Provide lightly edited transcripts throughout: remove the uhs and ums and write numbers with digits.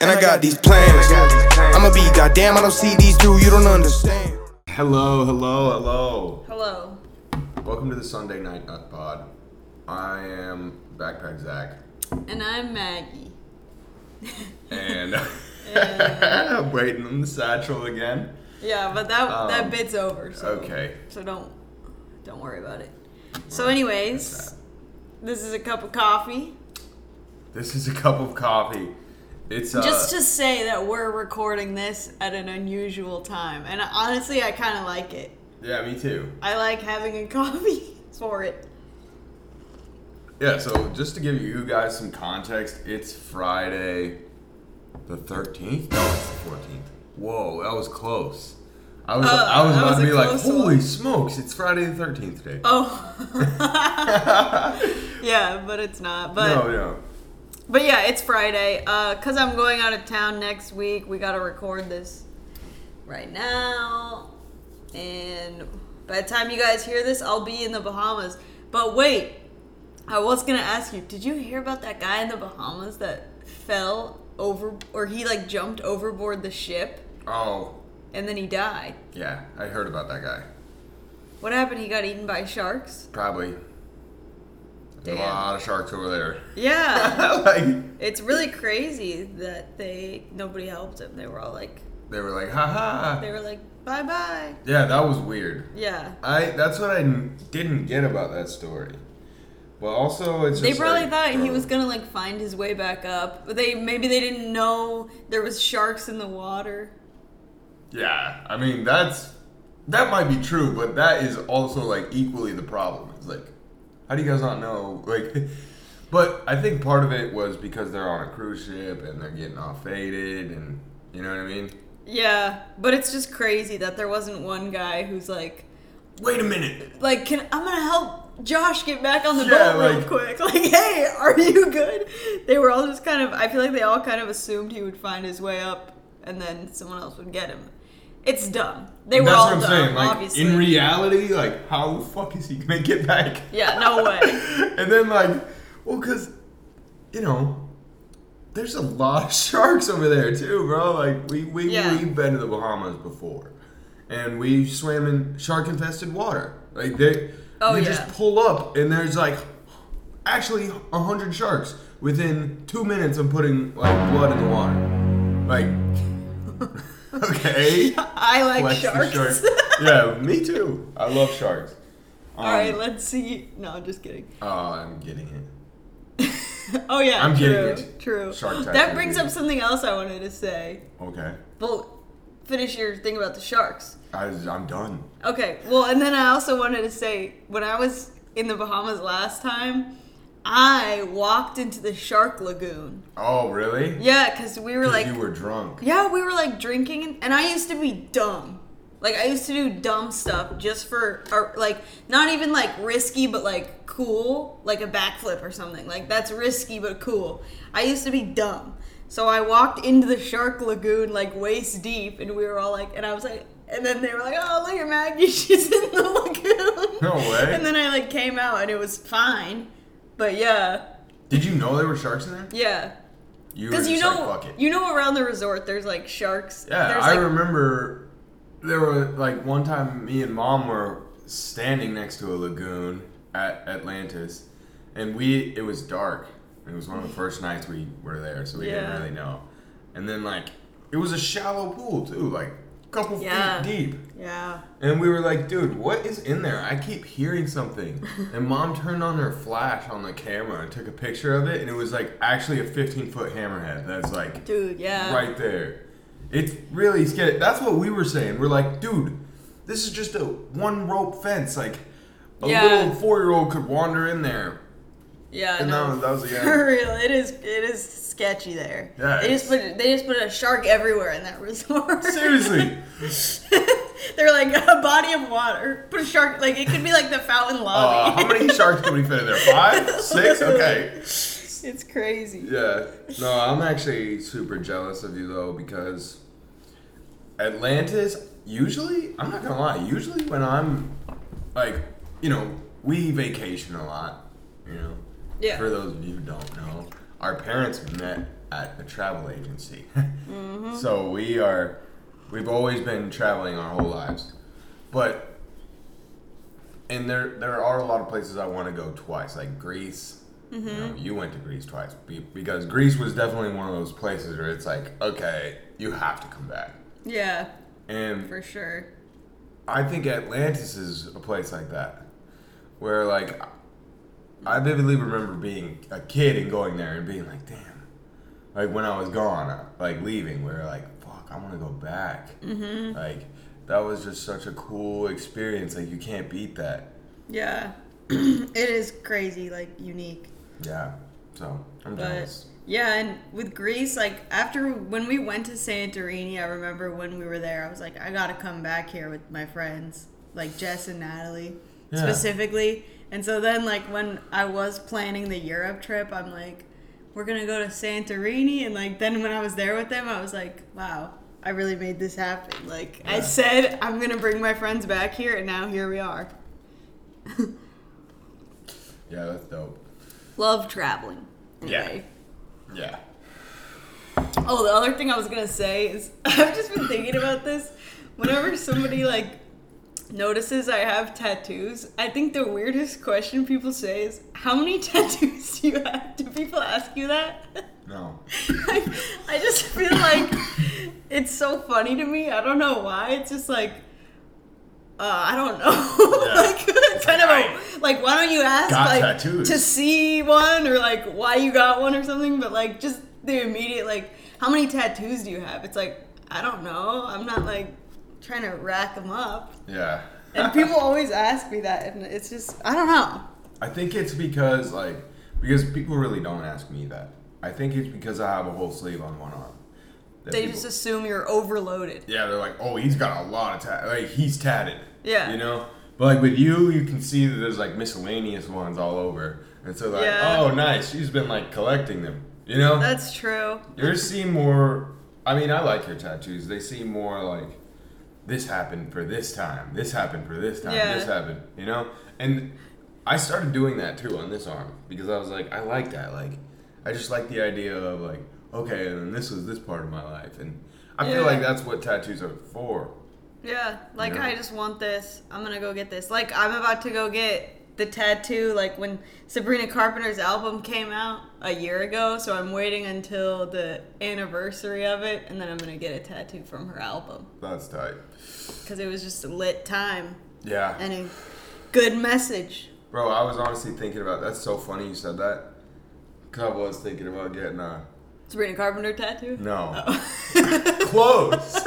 And I got these plans. I'ma be goddamn, I don't see these through, you don't understand. Hello. Welcome to the Sunday Night Nut Pod. I am Backpack Zach. And I'm Maggie. And I'm waiting on the satchel again. Yeah, but that bit's over. So, okay. So don't worry about it. So anyways, this is a cup of coffee. It's just to say that we're recording this at an unusual time. And honestly, I kind of like it. Yeah, me too. I like having a coffee for it. Yeah, so just to give you guys some context, it's Friday the 13th? No, it's the 14th. Whoa, that was close. I was about to be like, holy smokes, it's Friday the 13th today. Oh. Yeah, but it's not. But, no. But yeah, it's Friday. Because I'm going out of town next week, we got to record this right now. And by the time you guys hear this, I'll be in the Bahamas. But wait, I was going to ask you, did you hear about that guy in the Bahamas that fell over, or he like jumped overboard the ship? Oh. And then he died. Yeah, I heard about that guy. What happened? He got eaten by sharks? Probably. There's a lot of sharks over there. Yeah. It's really crazy that nobody helped him. They were like, ha ha. They were like, bye bye. Yeah, that was weird. Yeah. That's what I didn't get about that story. Well, also, it's just they probably thought he was gonna like find his way back up. But maybe they didn't know there was sharks in the water. Yeah, I mean that might be true, but that is also like equally the problem. It's like, how do you guys not know? Like, but I think part of it was because they're on a cruise ship and they're getting all faded, and you know what I mean? Yeah, but it's just crazy that there wasn't one guy who's like, wait a minute, like, I'm gonna help Josh get back on the boat real quick. Like, hey, are you good? They were all just kind of. I feel like they all kind of assumed he would find his way up, and then someone else would get him. It's dumb. They were all dumb. That's what I'm saying. Like, obviously. In reality, like, how the fuck is he gonna get back? Yeah, no way. And then, like, well, because, you know, there's a lot of sharks over there, too, bro. Like, we've been to the Bahamas before. And we swam in shark-infested water. Like, you just pull up, and there's, like, actually 100 sharks within 2 minutes of putting, like, blood in the water. Like... Okay. I like sharks. Yeah, me too. I love sharks. Alright, let's see. No, I'm just kidding. Oh, I'm getting it. Oh, yeah. I'm getting it. True. Shark type. That brings up something else I wanted to say. Okay. Well, finish your thing about the sharks. I'm done. Okay. Well, and then I also wanted to say, when I was in the Bahamas last time, I walked into the shark lagoon. Oh, really? Yeah, because we were like... you were drunk. Yeah, we were like drinking, and I used to be dumb. Like, I used to do dumb stuff just for, or, like, not even like risky, but like cool, like a backflip or something. Like, that's risky, but cool. I used to be dumb. So I walked into the shark lagoon like waist deep, and we were all like, and I was like... And then they were like, oh, look at Maggie, she's in the lagoon. No way. And then I like came out, and it was fine. But yeah. Did you know there were sharks in there? Yeah. Because you know around the resort there's like sharks. Yeah, there's, I remember there were like one time me and Mom were standing next to a lagoon at Atlantis, and it was dark. It was one of the first nights we were there, so we didn't really know. And then like it was a shallow pool too, like a couple feet deep. Yeah. And we were like, dude, what is in there? I keep hearing something. And Mom turned on her flash on the camera and took a picture of it. And it was like actually a 15-foot hammerhead. That's like, dude, yeah, right there. It's really scary. That's what we were saying. We're like, dude, this is just a one-rope fence. Like a little 4-year-old could wander in there. Yeah, and no, that was the end. For real, it is sketchy there. Yeah, they just put a shark everywhere in that resort. Seriously. They're like, a body of water. Put a shark, like, it could be like the fountain lobby. How many sharks can we fit in there? 5? 6? Okay. It's crazy. Yeah. No, I'm actually super jealous of you, though, because Atlantis, usually, I'm not going to lie, usually when I'm, like, you know, we vacation a lot, you know. Yeah. For those of you who don't know, our parents met at a travel agency. Mm-hmm. So we've always been traveling our whole lives. But, and there are a lot of places I want to go twice, like Greece. Mm-hmm. You know, you went to Greece twice because Greece was definitely one of those places where it's like, okay, you have to come back. Yeah. And for sure. I think Atlantis is a place like that where, like, I vividly remember being a kid and going there and being like, damn, like when I was gone, like leaving, we were like, fuck, I want to go back. Mm-hmm. Like that was just such a cool experience. Like you can't beat that. Yeah. It is crazy, like unique. Yeah. So I'm jealous. Yeah, and with Greece, like when we went to Santorini, I remember when we were there, I was like, I gotta come back here with my friends, like Jess and Natalie specifically. And so then, like when I was planning the Europe trip, I'm like, we're gonna go to Santorini, and like then when I was there with them, I was like, wow, I really made this happen. Like I said, I'm gonna bring my friends back here, and now here we are. Yeah, that's dope. Love traveling. Okay. Yeah. Yeah. Oh, the other thing I was going to say is I've just been thinking about this. Whenever somebody, like, notices I have tattoos, I think the weirdest question people say is, how many tattoos do you have? Do people ask you that? No. I just feel like it's so funny to me. I don't know why. It's just like... I don't know. Yeah. Like, kind of a, like, why don't you ask like to see one or like why you got one or something? But like just the immediate like, how many tattoos do you have? It's like, I don't know. I'm not like trying to rack them up. Yeah. And people always ask me that, and it's just, I don't know. I think it's because people really don't ask me that. I think it's because I have a whole sleeve on one arm. They just assume you're overloaded. Yeah, they're like, oh, he's got a lot of tat. Like, he's tatted. Yeah. You know? But, like, with you can see that there's, like, miscellaneous ones all over. And so, like, oh, nice. She's been, like, collecting them. You know? That's true. Yours seem more... I mean, I like your tattoos. They seem more like, this happened for this time. This happened for this time. Yeah. This happened. You know? And I started doing that, too, on this arm. Because I was like, I like that. Like, I just like the idea of, like... okay, and then this was this part of my life. And I feel like that's what tattoos are for. Yeah, like, you know? I just want this. I'm going to go get this. Like, I'm about to go get the tattoo, like, when Sabrina Carpenter's album came out a year ago. So I'm waiting until the anniversary of it, and then I'm going to get a tattoo from her album. That's tight. Because it was just a lit time. Yeah. And a good message. Bro, I was honestly thinking about, that's so funny you said that. Because I was thinking about getting a... Sabrina Carpenter tattoo? No. Oh. Close.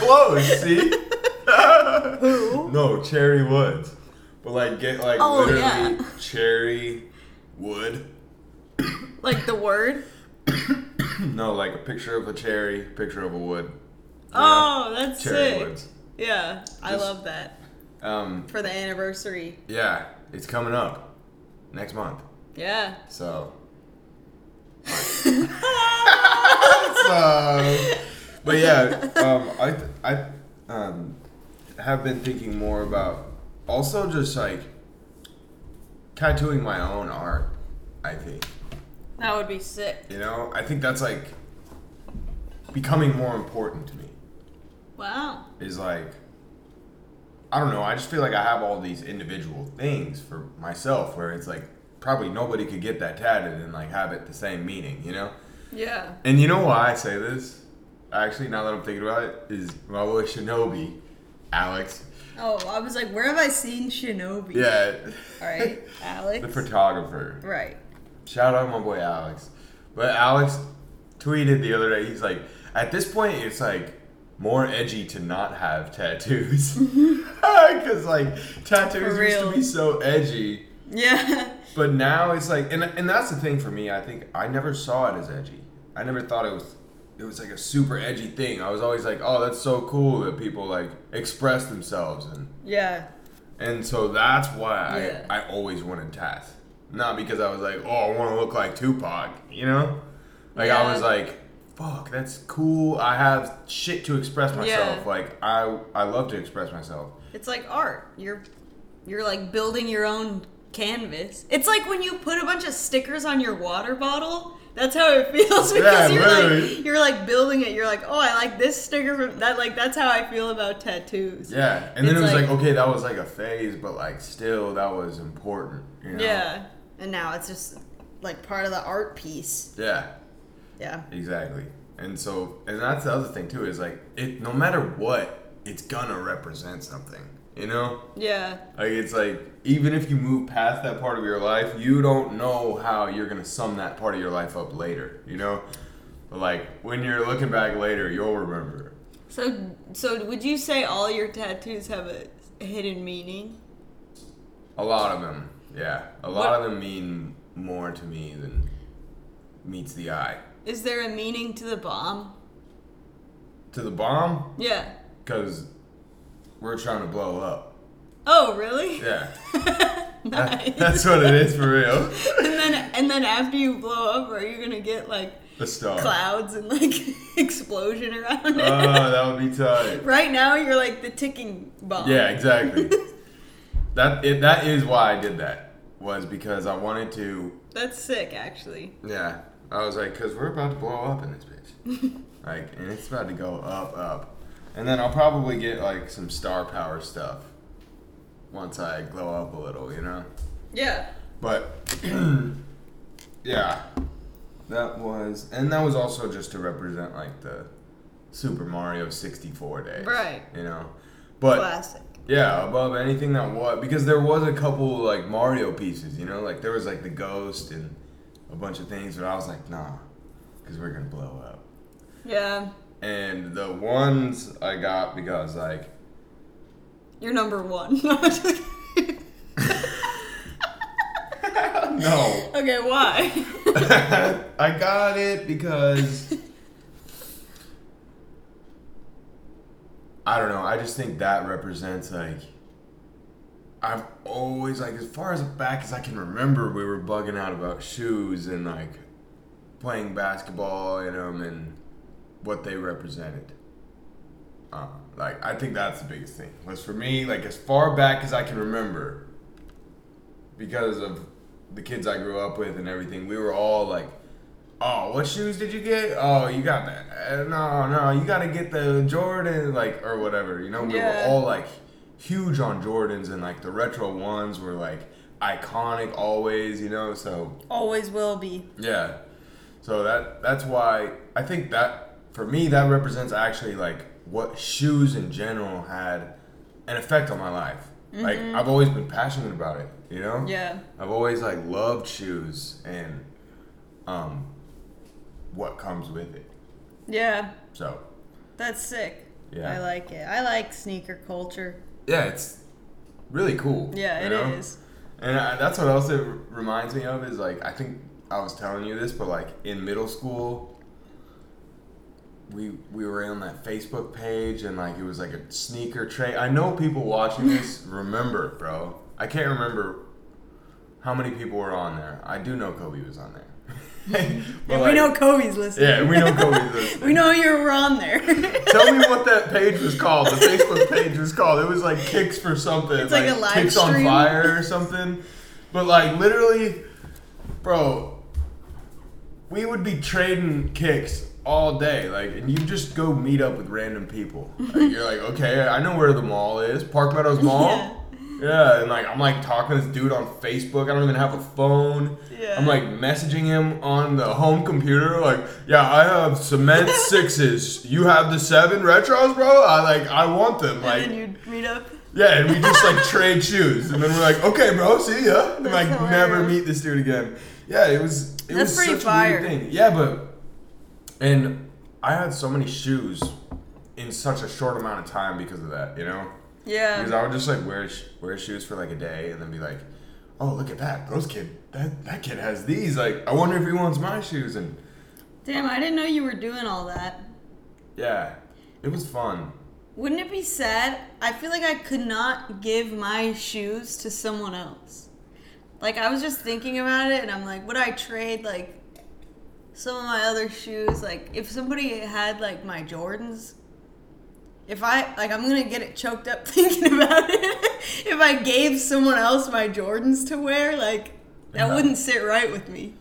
Close, see? Who? No, Cherry Woods. But, like, get, like, literally Cherry Wood. Like the word? No, like a picture of a cherry, picture of a wood. Oh, yeah. That's Cherry sick. Woods. Yeah, I love that. For the anniversary. Yeah, it's coming up next month. Yeah. So... but yeah, I have been thinking more about also just like tattooing my own art. I think that would be sick. You know, I think that's like becoming more important to me. Wow. Is like, I don't know, I just feel like I have all these individual things for myself where it's like probably nobody could get that tatted and like have it the same meaning, you know? Yeah. And you know why I say this? Actually, now that I'm thinking about it, is my boy Shinobi, Alex. Oh, I was like, where have I seen Shinobi? Yeah. All right, Alex. The photographer. Right. Shout out my boy Alex. But Alex tweeted the other day, he's like, at this point, it's like more edgy to not have tattoos. Because like tattoos used to be so edgy. Yeah. But now it's like, and that's the thing for me, I think I never saw it as edgy. I never thought it was like a super edgy thing. I was always like, oh, that's so cool that people like express themselves. And yeah. And so that's why I always wanted tats. Not because I was like, oh, I want to look like Tupac, you know? Like I was like, fuck, that's cool. I have shit to express myself. Yeah. Like I love to express myself. It's like art. You're like building your own canvas. It's like when you put a bunch of stickers on your water bottle That's how it feels because you're like building it. You're like, oh, I like this sticker from that. Like that's how I feel about tattoos. Yeah, and then it was like, okay, that was like a phase, but like still that was important. You know? Yeah, and now it's just like part of the art piece. Yeah. Yeah. Exactly, and so that's the other thing too is like it. No matter what, it's gonna represent something. You know? Yeah. Like, it's like, even if you move past that part of your life, you don't know how you're going to sum that part of your life up later, you know? But, like, when you're looking back later, you'll remember. So would you say all your tattoos have a hidden meaning? A lot of them, yeah. A lot of them mean more to me than meets the eye. Is there a meaning to the bomb? To the bomb? Yeah. Because... we're trying to blow up. Oh, really? Yeah. Nice. That's what it is for real. And then after you blow up, are you gonna get like the star clouds and like explosion around it? Oh, that would be tight. Right now, you're like the ticking bomb. Yeah, exactly. That is why I did that was because I wanted to. That's sick, actually. Yeah, I was like, because we're about to blow up in this bitch, like, and it's about to go up, up. And then I'll probably get, like, some star power stuff once I glow up a little, you know? Yeah. But, yeah, that was also just to represent, like, the Super Mario 64 days. Right. You know? But, classic. Yeah, above anything that was, because there was a couple, like, Mario pieces, you know? Like, there was, like, the ghost and a bunch of things, but I was like, nah, because we're going to blow up. Yeah. And the ones I got because, like... You're number one. No, I'm just kidding. No. Okay, why? I got it because... I don't know. I just think that represents, like... I've always, like, as far as back as I can remember, we were bugging out about shoes and, like, playing basketball in them and... what they represented. Like, I think that's the biggest thing. Was for me, like, as far back as I can remember, because of the kids I grew up with and everything, we were all like, oh, what shoes did you get? Oh, you got that. No, you got to get the Jordan, like, or whatever. You know, we were all, like, huge on Jordans, and, like, the retro ones were, like, iconic always, you know, so. Always will be. Yeah. So that's why I think that... for me, that represents actually, like, what shoes in general had an effect on my life. Mm-hmm. Like, I've always been passionate about it, you know? Yeah. I've always, like, loved shoes and what comes with it. Yeah. So. That's sick. Yeah. I like it. I like sneaker culture. Yeah, it's really cool. Yeah, it is. And that's what else it reminds me of is, like, I think I was telling you this, but, like, in middle school... We were on that Facebook page, and, like, it was, like, a sneaker trade. I know people watching this remember, bro. I can't remember how many people were on there. I do know Kobe was on there. But we know Kobe's listening. Yeah, we know Kobe's listening. We know you were on there. Tell me what that page was called. The Facebook page was called. It was, like, Kicks for something. It's like a live Kicks stream. On Fire or something. But, like, literally, bro, we would be trading kicks all day, like, and you just go meet up with random people. Like, you're like, okay, I know where the mall is, Park Meadows Mall. Yeah, and, like, I'm, like, talking to this dude on Facebook. I don't even have a phone. Yeah. I'm, like, messaging him on the home computer. Like, yeah, I have cement 6s. You have the 7 retros, bro. I want them. Like, and then you meet up. Yeah, and we just, like, trade shoes, and then we're like, okay, bro, see ya. And, like, never meet this dude again. Yeah, it was pretty such fire. A weird thing. Yeah, but. And I had so many shoes in such a short amount of time because of that, you know? Yeah. Because I would just, like, wear shoes for, like, a day and then be like, oh, look at that. That kid has these. Like, I wonder if he wants my shoes. And damn, I didn't know you were doing all that. Yeah. It was fun. Wouldn't it be sad? I feel like I could not give my shoes to someone else. Like, I was just thinking about it, and I'm like, would I trade, like... some of my other shoes, like, if somebody had, like, my Jordans, if I, like, I'm going to get it choked up thinking about it. If I gave someone else my Jordans to wear, like, that wouldn't sit right with me.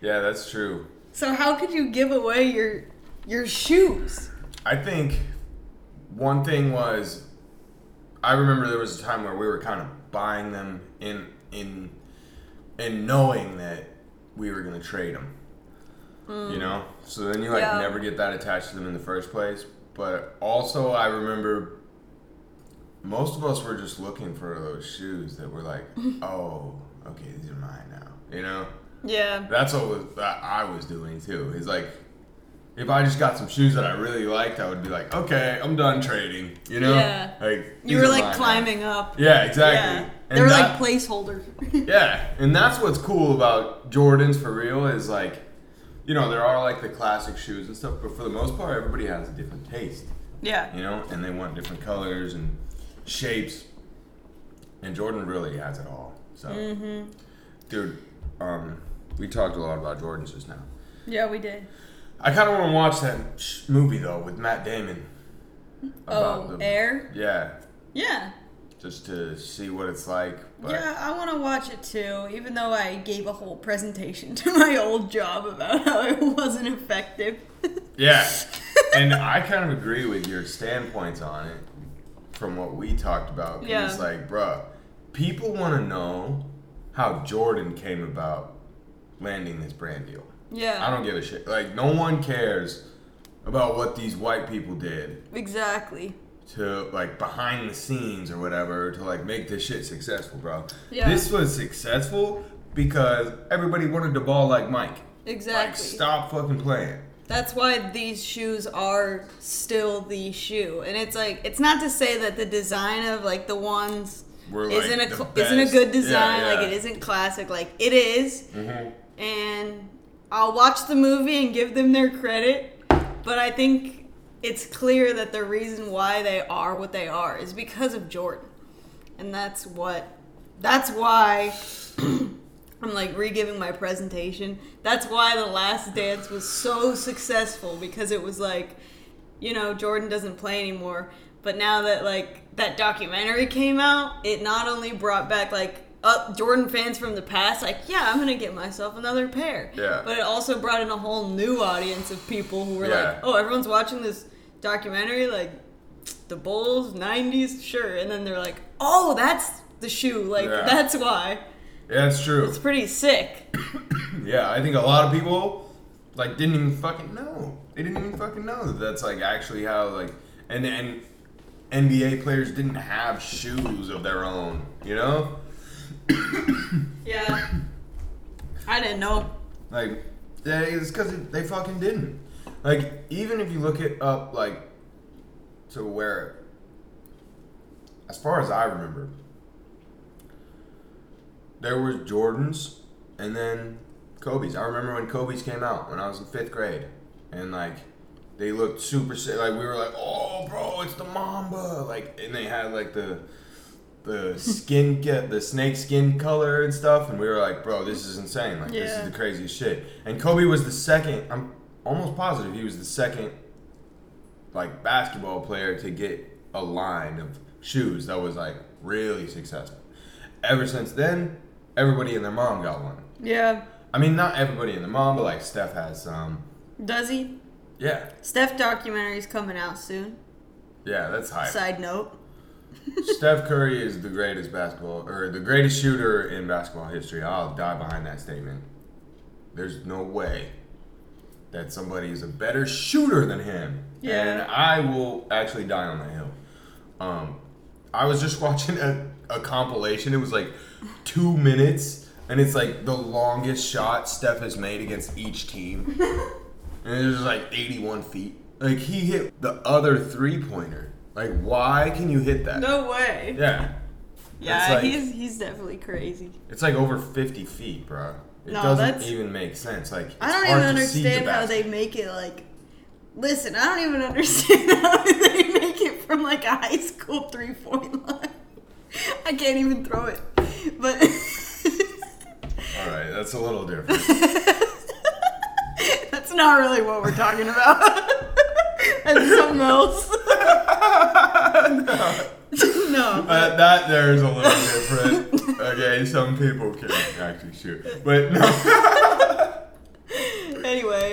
Yeah, that's true. So how could you give away your shoes? I think one thing was, I remember there was a time where we were kind of buying them in and knowing that we were going to trade them. You know? So then you never get that attached to them in the first place. But also I remember most of us were just looking for those shoes that were like, oh, okay, these are mine now. You know? Yeah. That's what I was doing too. It's like, if I just got some shoes that I really liked, I would be like, okay, I'm done trading. You know? Yeah. Like, you were like climbing up. Yeah, exactly. Yeah. They were like placeholder. Yeah. And that's what's cool about Jordans for real is like, you know, there are like the classic shoes and stuff, but for the most part, everybody has a different taste. Yeah. You know? And they want different colors and shapes. And Jordan really has it all. So, dude, we talked a lot about Jordans just now. Yeah, we did. I kind of want to watch that movie, though, with Matt Damon. About Air? Yeah. Yeah. Just to see what it's like. But yeah, I want to watch it, too, even though I gave a whole presentation to my old job about how it wasn't effective. Yeah. And I kind of agree with your standpoints on it from what we talked about. Yeah. It's like, bruh, people want to know how Jordan came about landing this brand deal. Yeah. I don't give a shit. Like, no one cares about what these white people did. Exactly. To, like, behind the scenes or whatever to, like, make this shit successful, bro. Yeah. This was successful because everybody wanted the ball like Mike. Exactly. Like, stop fucking playing. That's why these shoes are still the shoe. And it's, like, it's not to say that the design of, like, the ones like isn't a good design. Yeah, yeah. Like, it isn't classic. Like, it is. Mm-hmm. And I'll watch the movie and give them their credit, but I think it's clear that the reason why they are what they are is because of Jordan. And that's why I'm like re-giving my presentation. That's why The Last Dance was so successful, because it was like, you know, Jordan doesn't play anymore, but now that like that documentary came out, it not only brought back like Jordan fans from the past, like, yeah, I'm gonna get myself another pair. Yeah. But it also brought in a whole new audience of people who were like, oh, everyone's watching this documentary, like the Bulls, 90s, sure. And then they're like, oh, that's the shoe. Like, that's why. Yeah, that's true. It's pretty sick. Yeah, I think a lot of people, like, didn't even fucking know. They didn't even fucking know that that's, like, actually how, like, and NBA players didn't have shoes of their own, you know? Yeah, I didn't know. Like, it's because they fucking didn't. Like, even if you look it up, like, to where, as far as I remember, there was Jordans and then Kobe's. I remember when Kobe's came out when I was in 5th grade, and like they looked super sick. Like, we were like, oh, bro, it's the Mamba. Like, and they had like the skin, the snake skin color and stuff, and we were like, bro, this is insane. Like, this is the craziest shit. And Kobe was the second, I'm almost positive he was the second, like, basketball player to get a line of shoes that was, like, really successful. Ever since then, everybody and their mom got one. Yeah. I mean, not everybody and their mom, but, like, Steph has some. Does he? Yeah. Steph documentary's coming out soon. Yeah, that's hype. Side note. Steph Curry is the greatest shooter in basketball history. I'll die behind that statement. There's no way that somebody is a better shooter than him. Yeah. And I will actually die on the hill. I was just watching a compilation. It was like 2 minutes, and it's like the longest shot Steph has made against each team. And it was like 81 feet. Like, he hit the other three-pointer. Like, why can you hit that? No way. Yeah. Yeah, like, he's definitely crazy. It's like over 50 feet, bro. It doesn't even make sense. Like, it's I don't hard even understand how they make it, like... Listen, I don't even understand how they make it from, like, a high school three-point line. I can't even throw it. But... All right, that's a little different. That's not really what we're talking about. That's something else. No. That there is a little different. Okay, some people can actually shoot. But no. Anyway.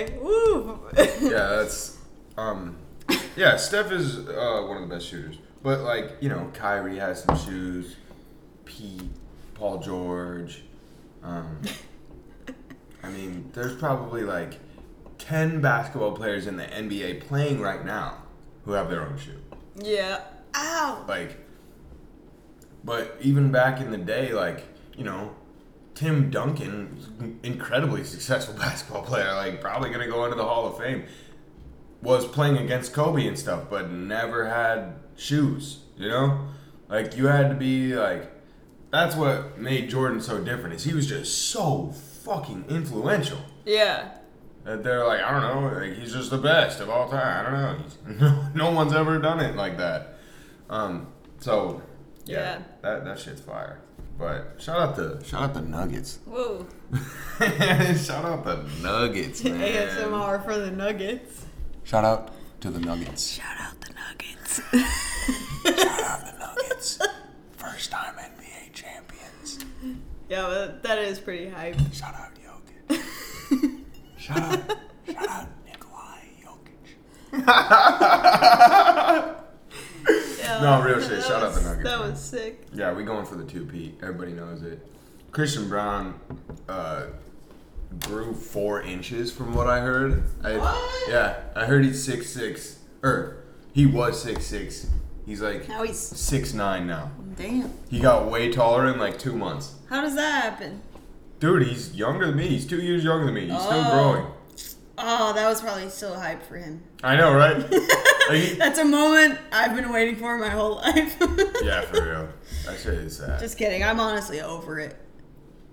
Yeah, Steph is one of the best shooters. But, like, you know, Kyrie has some shoes. Paul George. I mean, there's probably, like, 10 basketball players in the NBA playing right now who have their own shoe. Yeah. Ow! Like, but even back in the day, like, you know, Tim Duncan, incredibly successful basketball player, like, probably going to go into the Hall of Fame, was playing against Kobe and stuff, but never had shoes, you know? Like, you had to be, like, that's what made Jordan so different, is he was just so fucking influential. Yeah. That they're like, I don't know, like, he's just the best of all time. I don't know. No one's ever done it like that. So, yeah. That shit's fire. But shout out the Nuggets. Whoa. Shout out the Nuggets, man. ASMR for the Nuggets. Shout out to the Nuggets. Shout out the Nuggets. Shout out the Nuggets. First time NBA champions. Yeah, but that is pretty hype. Shout out Jokić. Shout out Nikola Jokić. Yeah, no, real shit. Shout out the Nuggets. That was sick. Yeah, we going for the 2-peat. Everybody knows it. Christian Brown grew 4 inches from what I heard. What? Yeah, I heard he's 6'6". He was 6'6". He's like 6'9" now. Damn. He got way taller in like 2 months. How does that happen? Dude, he's younger than me. He's 2 years younger than me. He's still growing. Oh, that was probably so hype for him. I know, right? That's a moment I've been waiting for my whole life. Yeah, for real. That shit is sad. Just kidding. I'm honestly over it.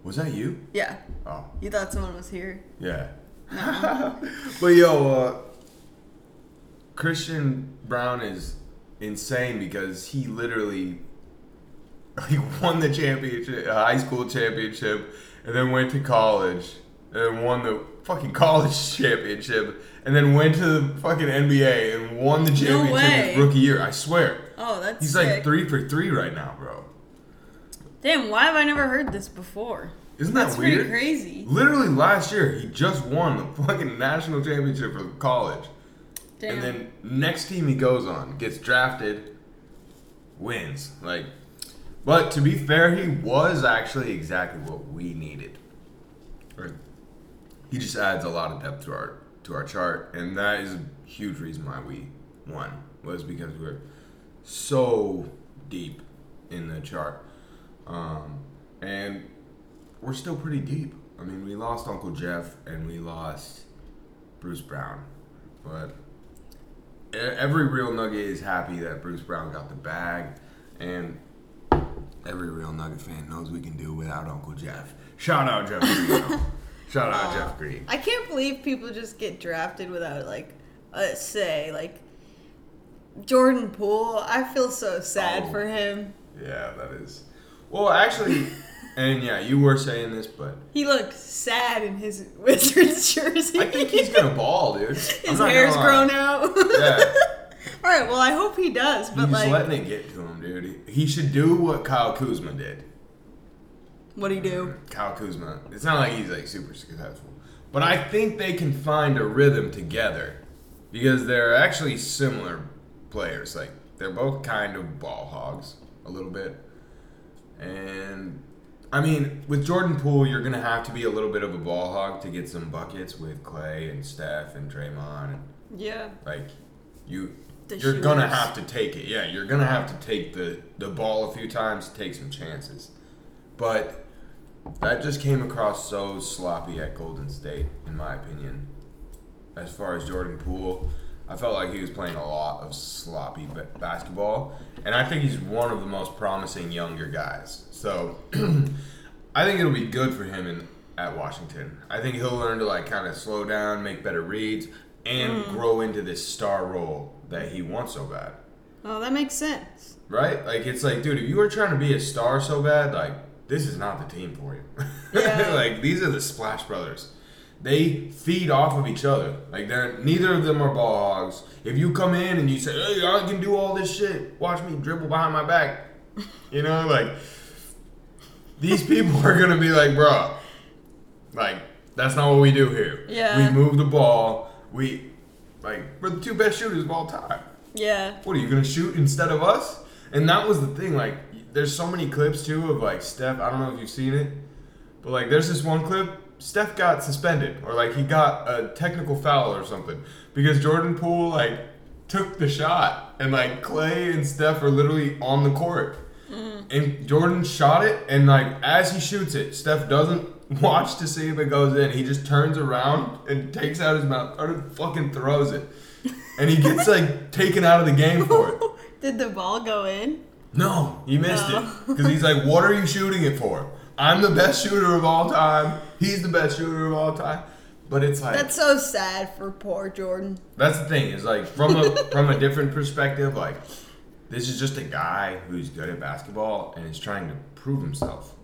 Was that you? Yeah. Oh. You thought someone was here? Yeah. No. But yo, Christian Brown is insane because he literally won the championship, high school championship, and then went to college and won the fucking college championship, and then went to the fucking NBA and won the championship his rookie year. I swear. Oh, that's He's sick. Like 3 for 3 right now, bro. Damn, why have I never heard this before? Isn't that weird? That's pretty crazy. Literally last year, he just won the fucking national championship for college. Damn. And then next team he goes on, gets drafted, wins. Like, but to be fair, he was actually exactly what we needed. Right. He just adds a lot of depth to our chart, and that is a huge reason why we won, was because we were so deep in the chart. And we're still pretty deep. I mean, we lost Uncle Jeff and we lost Bruce Brown, but every real Nugget is happy that Bruce Brown got the bag, and every real Nugget fan knows we can do without Uncle Jeff. Shout out Jeff Green. Shout out Jeff Green. I can't believe people just get drafted without, like, a say. Like, Jordan Poole, I feel so sad for him. Yeah, that is. Well, actually, and yeah, you were saying this, but he looked sad in his Wizards jersey. I think he's going to ball, dude. His hair's grown out. Yeah. All right, well, I hope he does, but, like, he's letting it get to him, dude. He should do what Kyle Kuzma did. What'd he do? Kyle Kuzma. It's not like he's, like, super successful. But I think they can find a rhythm together because they're actually similar players. Like, they're both kind of ball hogs a little bit. And, I mean, with Jordan Poole, you're going to have to be a little bit of a ball hog to get some buckets with Clay and Steph and Draymond. Yeah. Like, you're going to have to take it. Yeah, you're going to have to take the ball a few times, take some chances. But that just came across so sloppy at Golden State, in my opinion. As far as Jordan Poole, I felt like he was playing a lot of sloppy basketball. And I think he's one of the most promising younger guys. So I think it'll be good for him at Washington. I think he'll learn to, like, kind of slow down, make better reads, and grow into this star role that he wants so bad. Oh, that makes sense. Right? Like, it's like, dude, if you were trying to be a star so bad, like, this is not the team for you. Yeah. Like, these are the Splash Brothers. They feed off of each other. Like, neither of them are ball hogs. If you come in and you say, hey, I can do all this shit, watch me dribble behind my back. You know, like, these people are going to be like, bro, like, that's not what we do here. Yeah. We move the ball. We Like, we're the two best shooters of all time. Yeah. What, are you going to shoot instead of us? And that was the thing. Like, there's so many clips, too, of, like, Steph. I don't know if you've seen it. But, like, there's this one clip. Steph got suspended. Or, like, he got a technical foul or something. Because Jordan Poole, like, took the shot. And, like, Clay and Steph are literally on the court. Mm-hmm. And Jordan shot it. And, like, as he shoots it, Steph doesn't watch to see if it goes in. He just turns around and takes out his mouth and fucking throws it. And he gets, like, taken out of the game for it. Did the ball go in? No, he missed it. Because he's like, what are you shooting it for? I'm the best shooter of all time. He's the best shooter of all time. But it's like... That's so sad for poor Jordan. That's the thing. It's like, from a different perspective, like, this is just a guy who's good at basketball and is trying to prove himself.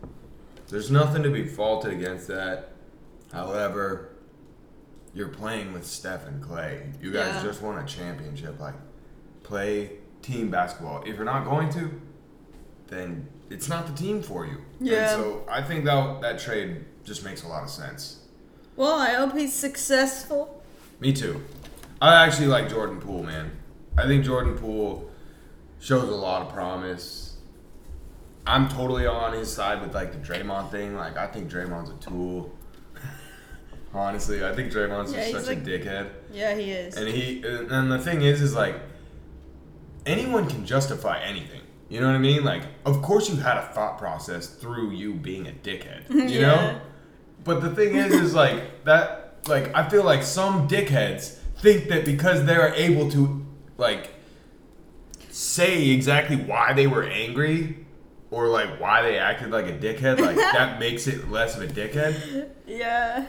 There's nothing to be faulted against that. However, you're playing with Steph and Clay. You guys just won a championship. Like, play team basketball. If you're not going to, then it's not the team for you. Yeah. And so I think that trade just makes a lot of sense. Well, I hope he's successful. Me too. I actually like Jordan Poole, man. I think Jordan Poole shows a lot of promise. I'm totally on his side with, like, the Draymond thing. Like, I think Draymond's a tool. Honestly, I think Draymond's just such a dickhead. Yeah, he is. And the thing is like, anyone can justify anything. You know what I mean? Like, of course you had a thought process through you being a dickhead. You know? But the thing is like, that, like, I feel like some dickheads think that because they're able to, like, say exactly why they were angry or, like, why they acted like a dickhead, like, that makes it less of a dickhead. Yeah.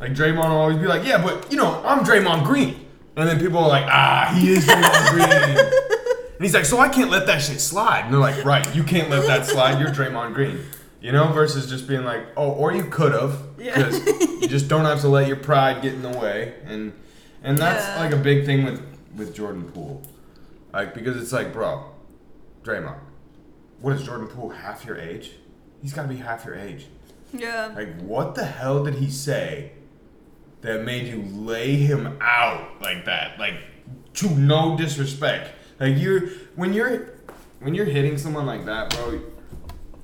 Like, Draymond will always be like, yeah, but, you know, I'm Draymond Green. And then people are like, he is Draymond Green. And he's like, so I can't let that shit slide. And they're like, right, you can't let that slide. You're Draymond Green. You know, versus just being like, oh, or you could have. Because you just don't have to let your pride get in the way. And that's, like, a big thing with Jordan Poole. Like, because it's like, bro, Draymond, what is Jordan Poole, half your age? He's got to be half your age. Yeah. Like, what the hell did he say that made you lay him out like that? Like, to no disrespect. Like, when you're hitting someone like that, bro, you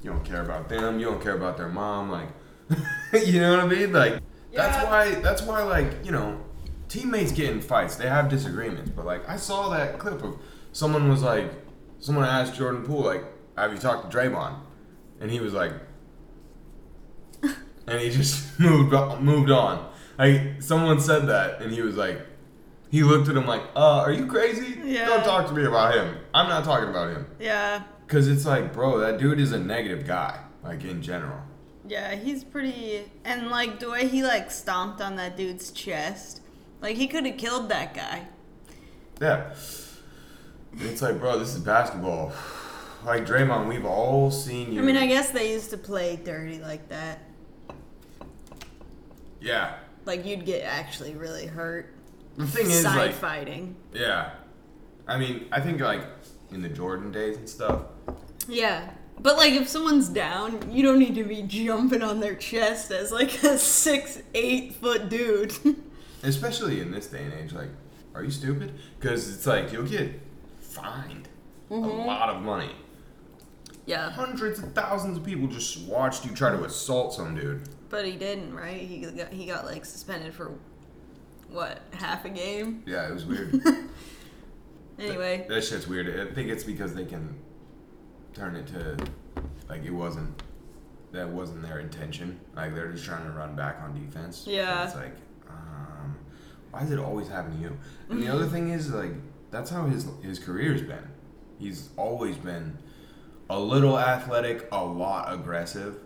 don't care about them. You don't care about their mom. Like, you know what I mean? Like, that's why, like, you know, teammates get in fights. They have disagreements. But, like, I saw that clip of someone asked Jordan Poole, like, have you talked to Draymond? And he was like, and he just moved on. Like, someone said that, and he was like, he looked at him like, are you crazy? Yeah. Don't talk to me about him. I'm not talking about him. Yeah. Because it's like, bro, that dude is a negative guy, like, in general. Yeah, he's pretty, and, like, the way he, like, stomped on that dude's chest, like, he could have killed that guy. Yeah. It's like, bro, this is basketball. Like, Draymond, we've all seen you. I mean, I guess they used to play dirty like that. Yeah. Like, you'd get actually really hurt. The thing is, like... side fighting. Yeah. I mean, I think, like, in the Jordan days and stuff. Yeah. But, like, if someone's down, you don't need to be jumping on their chest as, like, a 6'8" dude. Especially in this day and age. Like, are you stupid? Because it's like, you'll get fined a lot of money. Yeah. Hundreds of thousands of people just watched you try to assault some dude. But he didn't, right? He got like, suspended for, what, half a game? Yeah, it was weird. Anyway. That shit's weird. I think it's because they can turn it to, like, that wasn't their intention. Like, they're just trying to run back on defense. Yeah. And it's like, why does it always happen to you? And the other thing is, like, that's how his career's been. He's always been a little athletic, a lot aggressive.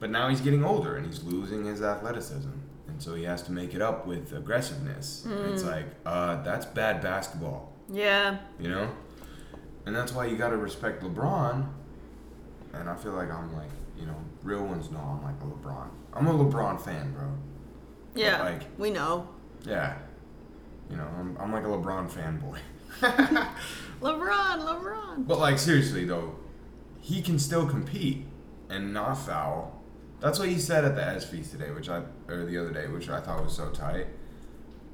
But now he's getting older, and he's losing his athleticism. And so he has to make it up with aggressiveness. Mm. It's like, that's bad basketball. Yeah. You know? And that's why you got to respect LeBron. And I feel like I'm like, you know, real ones know I'm like a LeBron. I'm a LeBron fan, bro. Yeah, but, like, we know. Yeah. You know, I'm like a LeBron fanboy. LeBron. But, like, seriously, though, he can still compete and not foul. That's what he said at the S Feast today, the other day, which I thought was so tight.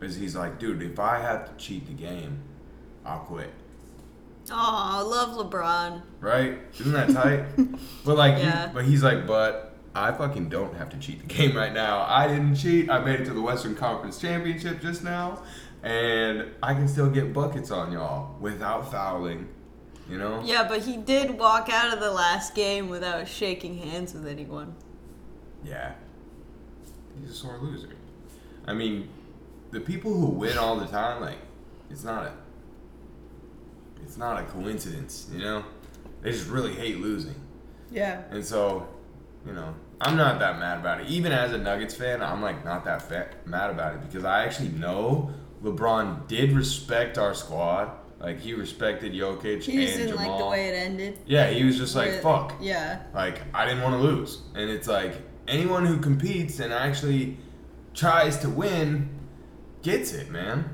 is he's like, dude, if I have to cheat the game, I'll quit. Oh, I love LeBron. Right? Isn't that tight? But like, yeah. But he's like, but I fucking don't have to cheat the game right now. I didn't cheat. I made it to the Western Conference Championship just now, and I can still get buckets on y'all without fouling. You know? Yeah, but he did walk out of the last game without shaking hands with anyone. Yeah. He's a sore loser. I mean, the people who win all the time, like, it's not a coincidence, you know? They just really hate losing. Yeah. And so, you know, I'm not that mad about it. Even as a Nuggets fan, I'm, like, not that mad about it because I actually know LeBron did respect our squad. Like, he respected Jokic and Jamal. He just didn't like the way it ended. Yeah, he was just like, fuck. Yeah. Like, I didn't want to lose. And it's like, anyone who competes and actually tries to win gets it, man.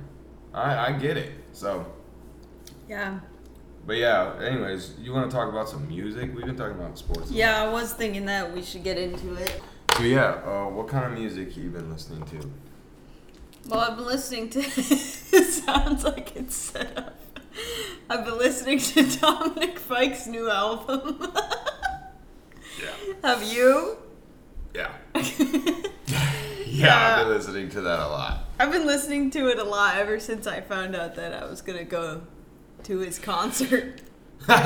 I get it. So. Yeah. But yeah, anyways, you want to talk about some music? We've been talking about sports. Yeah, I was thinking that we should get into it. So yeah, what kind of music have you been listening to? Well, I've been listening to... It sounds like it's set up. I've been listening to Dominic Fike's new album. Yeah. Have you? Yeah. Yeah, I've been listening to that a lot. I've been listening to it a lot ever since I found out that I was going to go to his concert. Well,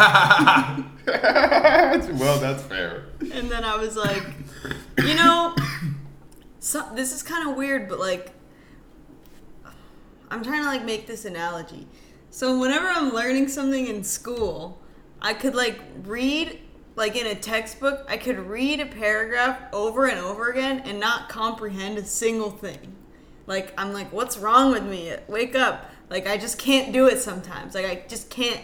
that's fair. And then I was like, you know, this is kind of weird, but like, I'm trying to like make this analogy. So whenever I'm learning something in school, I could like read, like in a textbook, I could read a paragraph over and over again and not comprehend a single thing. Like, I'm like, what's wrong with me? Wake up. Like, I just can't do it sometimes. Like, I just can't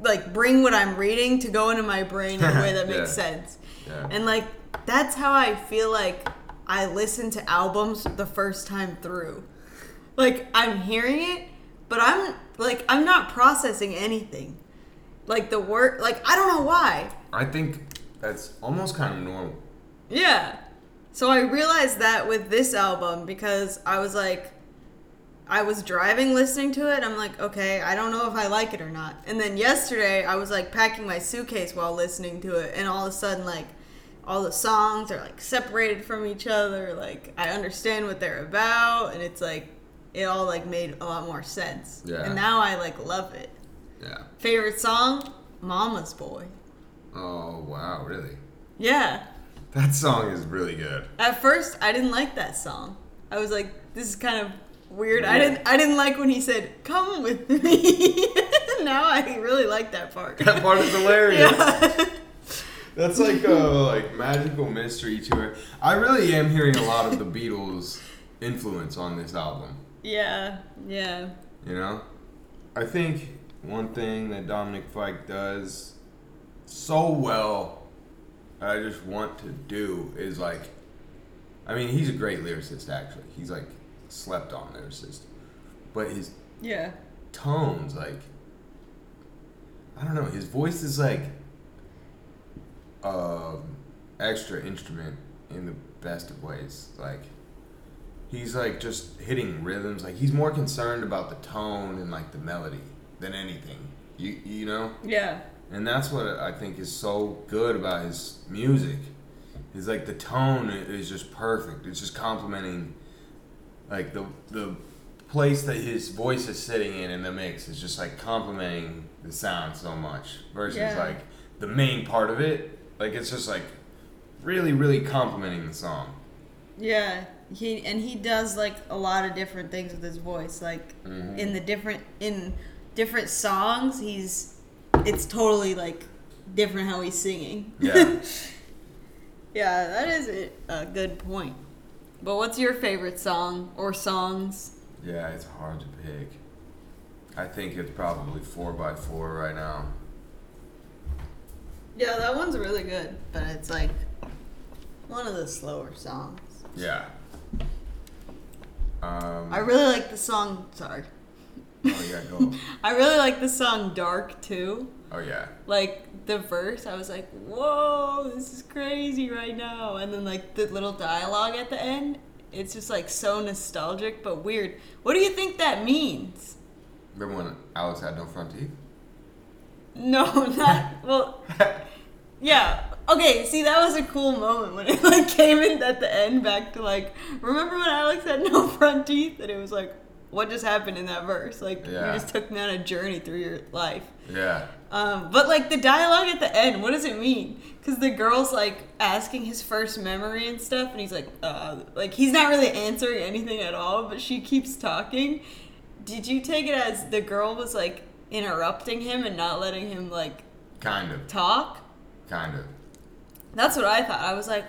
like bring what I'm reading to go into my brain in a way that makes sense. Yeah. And like, that's how I feel like I listen to albums the first time through. Like, I'm hearing it, but I'm not processing anything. Like, the word, like, I don't know why. I think that's almost kind of normal. Yeah. So I realized that with this album because I was like, I was driving listening to it, and I'm like, okay, I don't know if I like it or not. And then yesterday, I was like packing my suitcase while listening to it, and all of a sudden, like, all the songs are like separated from each other. Like, I understand what they're about, and it's like, it all like made a lot more sense. Yeah. And now I like love it. Yeah. Favorite song? Mama's Boy. Oh, wow, really? Yeah. That song is really good. At first, I didn't like that song. I was like, this is kind of weird. Yeah. I didn't like when he said, "Come with me." Now I really like that part. That part is hilarious. Yeah. That's like a like magical mystery to it. I really am hearing a lot of the Beatles influence on this album. Yeah, yeah. You know? I think one thing that Dominic Fike does so well that I just want to do is like, I mean, he's a great lyricist, actually. He's like slept on lyricist. But his tones, like, I don't know, his voice is like extra instrument in the best of ways. Like, he's like just hitting rhythms. Like, he's more concerned about the tone and like the melody than anything. You know? Yeah. And that's what I think is so good about his music. Is like the tone is just perfect. It's just complimenting like the place that his voice is sitting in the mix is just like complimenting the sound so much versus like the main part of it. Like, it's just like really, really complimenting the song. Yeah. He does like a lot of different things with his voice. Like in different songs, it's totally like different how he's singing. Yeah, yeah, that is a good point. But what's your favorite song or songs? Yeah, it's hard to pick. I think it's probably 4x4 right now. Yeah, that one's really good, but it's like one of the slower songs. Yeah. I really like the song. Sorry. Oh yeah, go. I really like the song "Dark" too. Oh yeah. Like the verse, I was like, "Whoa, this is crazy right now!" And then like the little dialogue at the end, it's just like so nostalgic but weird. What do you think that means? Remember when Alex had no front teeth? No, not well. Yeah. Okay, see, that was a cool moment when it like came in at the end back to like, remember when Alex had no front teeth? And it was like, what just happened in that verse? Like, yeah. You just took me on a journey through your life. Yeah. But like the dialogue at the end, what does it mean? Because the girl's like asking his first memory and stuff, and he's like he's not really answering anything at all, but she keeps talking. Did you take it as the girl was like interrupting him and not letting him like kind of talk? Kind of. That's what I thought. I was like,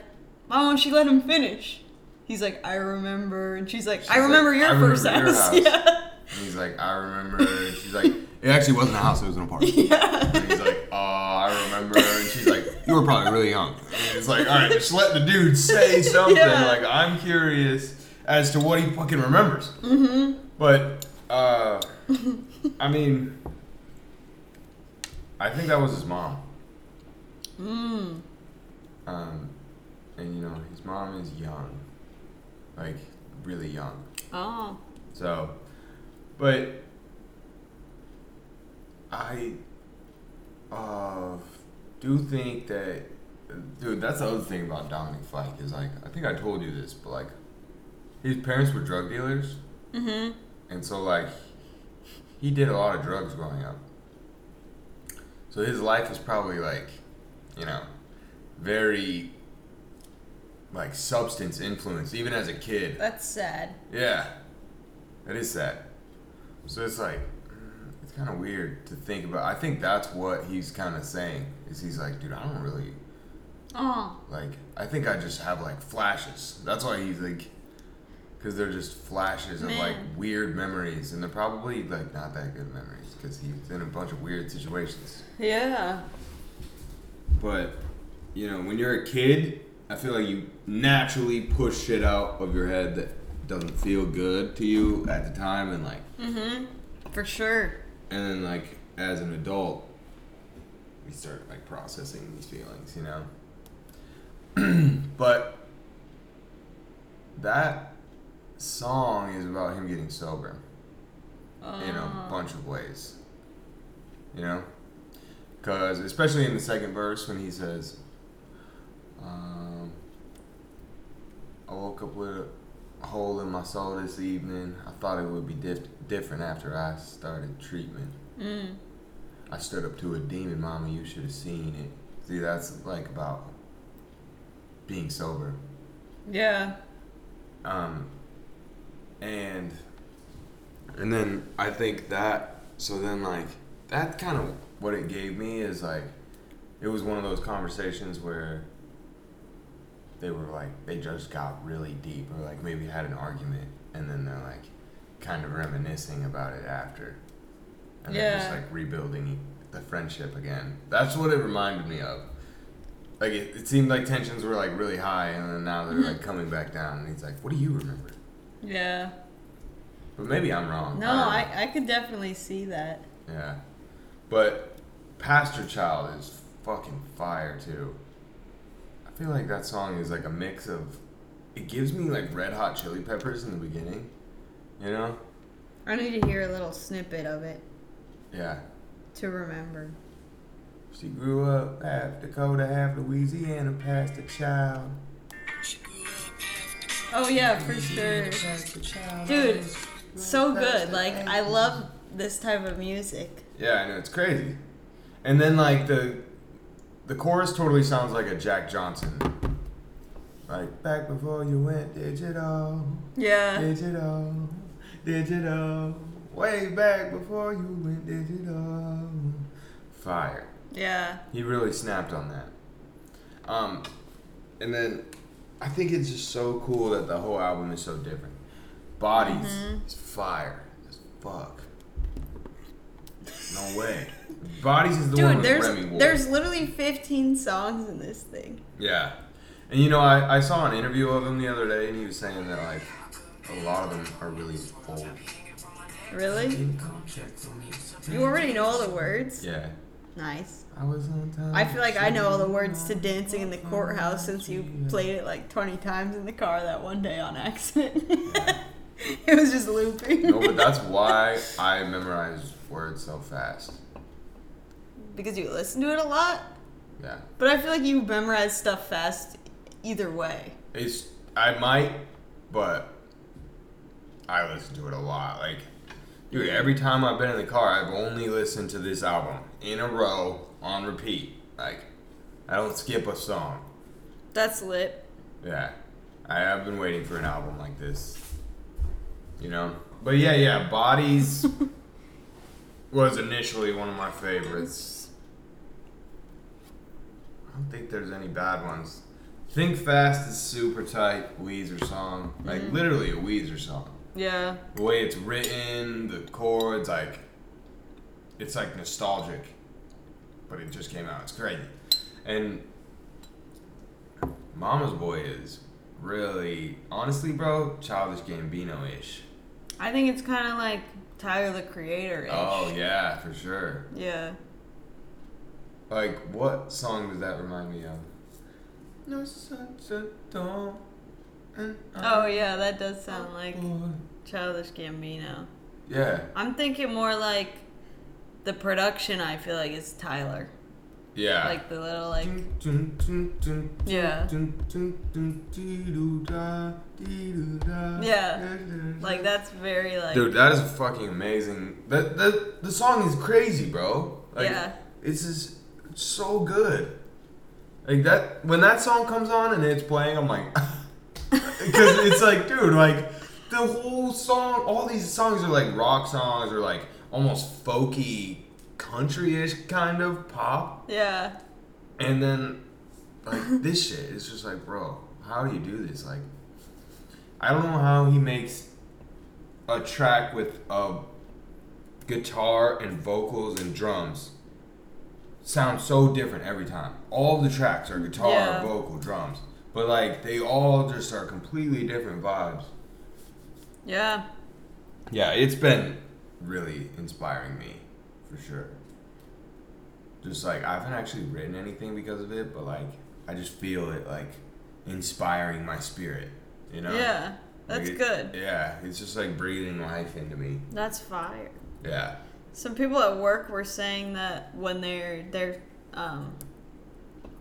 why won't she let him finish? He's like, I remember. And she's like, I remember your first house. Yeah. And he's like, I remember. And she's like, it actually wasn't a house, it was an apartment. Yeah. And he's like, oh, I remember. And she's like, you were probably really young. And it's like, all right, just let the dude say something. Yeah. Like, I'm curious as to what he fucking remembers. Mm-hmm. But, I mean, I think that was his mom. Mm. And you know, his mom is young, like really young. Oh. So, but I do think that, dude, that's the other thing about Dominic Fike is like, I think I told you this, but like, his parents were drug dealers. Mm-hmm. And so like, he did a lot of drugs growing up. So his life was probably like, you know, very like substance influence, even as a kid. That's sad. Yeah, it is sad. So it's like, it's kind of weird to think about. I think that's what he's kind of saying is he's like, dude, I don't really. Oh. Like, I think I just have like flashes. That's why he's like, because they're just flashes of like weird memories, and they're probably like not that good memories because he's in a bunch of weird situations. Yeah. But, you know, when you're a kid, I feel like you naturally push shit out of your head that doesn't feel good to you at the time, and like, mm-hmm, for sure. And then like as an adult, we start like processing these feelings, you know. But that song is about him getting sober in a bunch of ways, you know, because especially in the second verse when he says, I woke up with a hole in my soul this evening. I thought it would be different after I started treatment. Mm. I stood up to a demon, mama. You should have seen it. See, that's like about being sober. Yeah. And then I think that, so then like, that kind of what it gave me is like, it was one of those conversations where they were like, they just got really deep, or like maybe had an argument, and then they're like kind of reminiscing about it after, and yeah, they're just like rebuilding the friendship again. That's what it reminded me of. Like it seemed like tensions were like really high, and then now they're like coming back down, and he's like, what do you remember? Yeah. But maybe I'm wrong. No, I could definitely see that. Yeah. But Pastor Child is fucking fire too. I feel like that song is like a mix of, it gives me like Red Hot Chili Peppers in the beginning, you know? I need to hear a little snippet of it. Yeah. To remember. She grew up half Dakota, half Louisiana, Pastor Child. Oh yeah, for sure. Dude, so good. Like, I love this type of music. Yeah, I know, it's crazy. And then like the chorus totally sounds like a Jack Johnson. Like, back before you went digital. Yeah. Digital. Digital. Way back before you went digital. Fire. Yeah. He really snapped on that. And then I think it's just so cool that the whole album is so different. Bodies is fire as fuck. No way. Bodies is the dude, one with Remy Wolf. There's literally 15 songs in this thing. Yeah. And you know, I saw an interview of him the other day, and he was saying that like a lot of them are really old. Really? You already know all the words? Yeah. Nice. I was on time. I feel like I know all the words to Dancing in the Courthouse since you played it like 20 times in the car that one day on accident. It was just looping. No, but that's why I memorize words so fast. Because you listen to it a lot? Yeah. But I feel like you memorize stuff fast either way. I might, but I listen to it a lot. Like, dude, every time I've been in the car, I've only listened to this album in a row on repeat. Like, I don't skip a song. That's lit. Yeah. I have been waiting for an album like this. You know? But yeah, Bodies was initially one of my favorites. I don't think there's any bad ones. Think Fast is super tight, Weezer song. Like, literally a Weezer song. Yeah. The way it's written, the chords, like, it's like nostalgic. But it just came out. It's crazy. And Mama's Boy is really, honestly, bro, Childish Gambino-ish. I think it's kind of like Tyler the Creator-ish. Oh, yeah, for sure. Yeah. Like, what song does that remind me of? No such a doll. Oh yeah, that does sound like Childish Gambino. Yeah. I'm thinking more like the production. I feel like is Tyler. Yeah. Like the little like. Yeah. Yeah. Like that's very like. Dude, that is fucking amazing. That the song is crazy, bro. Like, yeah. This is so good. Like that, when that song comes on and it's playing, I'm like, because it's like, dude, like the whole song, all these songs are like rock songs or like almost folky, country-ish kind of pop. Yeah. And then, like this shit, it's just like, bro, how do you do this? Like, I don't know how he makes a track with a guitar and vocals and drums. Sounds so different every time. All the tracks are guitar, vocal, drums. But, like, they all just are completely different vibes. Yeah. Yeah, it's been really inspiring me, for sure. Just, like, I haven't actually written anything because of it, but, like, I just feel it, like, inspiring my spirit, you know? Yeah, that's like good. Yeah, it's just, like, breathing life into me. That's fire. Yeah. Some people at work were saying that when they're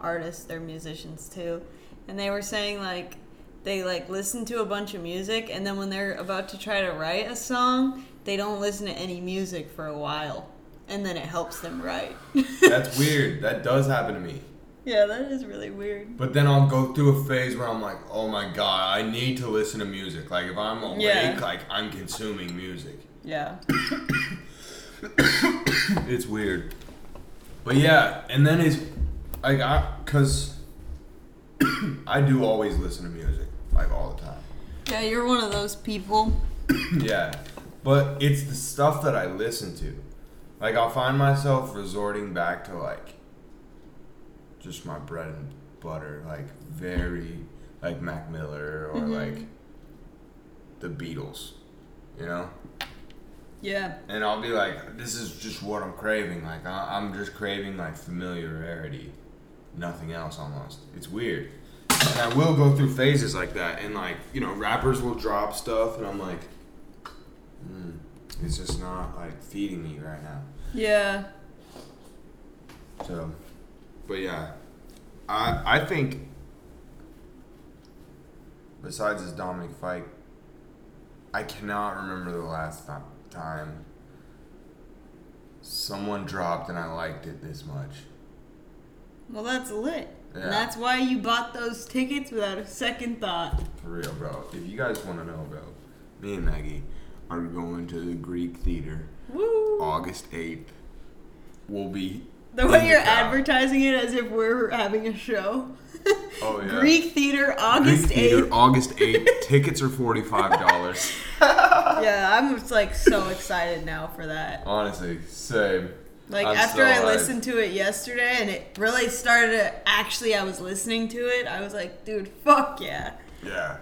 artists, they're musicians too, and they were saying like they like listen to a bunch of music, and then when they're about to try to write a song, they don't listen to any music for a while, and then it helps them write. That's weird. That does happen to me. Yeah, that is really weird. But then I'll go through a phase where I'm like, oh my god, I need to listen to music. Like if I'm awake, like I'm consuming music. Yeah. It's weird. But yeah, and then it's like because I do always listen to music like all the time. Yeah, you're one of those people. Yeah, but it's the stuff that I listen to. Like I'll find myself resorting back to like just my bread and butter, like very like Mac Miller or like The Beatles, you know? Yeah. And I'll be like, this is just what I'm craving. Like, I'm just craving, like, familiarity. Nothing else, almost. It's weird. And I will go through phases like that. And, like, you know, rappers will drop stuff. And I'm like, it's just not, like, feeding me right now. Yeah. So, but, yeah. I think, besides this Dominic Fike, I cannot remember the last time someone dropped and I liked it this much. Well, that's lit. Yeah. And that's why you bought those tickets without a second thought. For real, bro. If you guys want to know, bro, me and Maggie are going to the Greek Theater. Woo! August 8th. We'll be... The way you're advertising it as if we're having a show. Oh, yeah. Greek Theater, August 8th. Greek Theater, August 8th. Tickets are $45. Yeah, I'm just, like, so excited now for that. Honestly, same. Like, after I listened to it yesterday, and it really started to... Actually, I was listening to it. I was like, dude, fuck yeah. Yeah.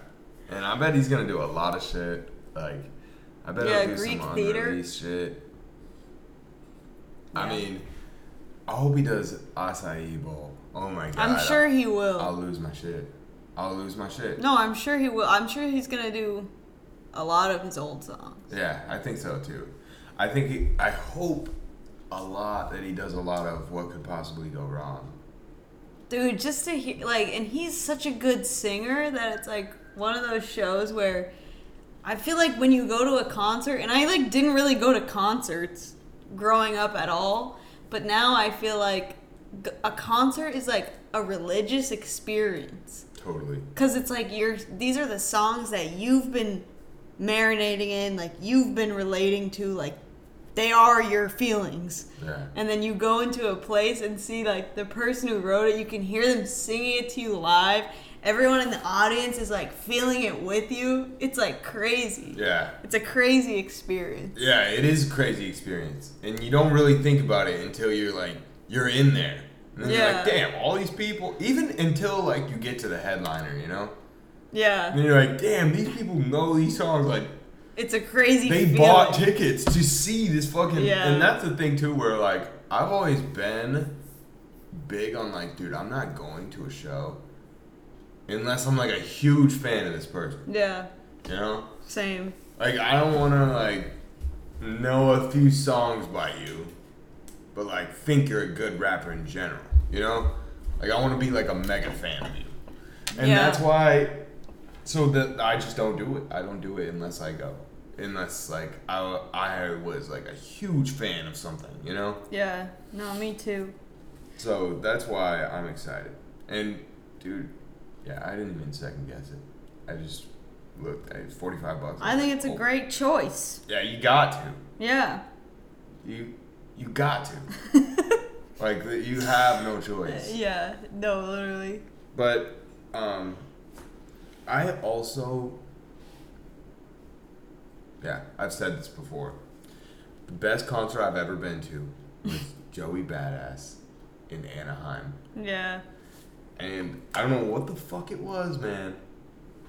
And I bet he's going to do a lot of shit. Like, I bet he'll do some unreleased shit. Yeah, Greek Theater. I mean... I hope he does acai bowl. Oh my god. I'm sure he will. I'll lose my shit. No, I'm sure he will. I'm sure he's gonna do a lot of his old songs. Yeah, I think so too. I hope a lot that he does a lot of what could possibly go wrong. Dude, just to hear, like, and he's such a good singer that it's like one of those shows where I feel like when you go to a concert, and I like didn't really go to concerts growing up at all, but now I feel like a concert is like a religious experience. Totally. Because it's like these are the songs that you've been marinating in, like you've been relating to, like they are your feelings. Yeah. And then you go into a place and see like the person who wrote it, you can hear them singing it to you live. Everyone in the audience is like feeling it with you. It's like crazy. Yeah. It's a crazy experience. Yeah, it is a crazy experience. And you don't really think about it until you're like, you're in there. And then you're like, damn, all these people, even until like you get to the headliner, you know? Yeah. And you're like, damn, these people know these songs. Like, it's a crazy feeling. They bought tickets to see this fucking... Yeah. And that's the thing, too, where, like, I've always been big on, like, dude, I'm not going to a show unless I'm, like, a huge fan of this person. Yeah. You know? Same. Like, I don't want to, like, know a few songs by you, but, like, think you're a good rapper in general. You know? Like, I want to be, like, a mega fan of you. And that's why... So that I just don't do it. I don't do it unless I go. Unless, like, I was, like, a huge fan of something, you know? Yeah. No, me too. So that's why I'm excited. And, dude, yeah, I didn't even second guess it. I just looked. It's $45. I think it's a great choice. Yeah, you got to. Yeah. You got to. Like, you have no choice. Yeah. No, literally. But, I also, I've said this before. The best concert I've ever been to was Joey Badass in Anaheim. Yeah. And I don't know what the fuck it was, man.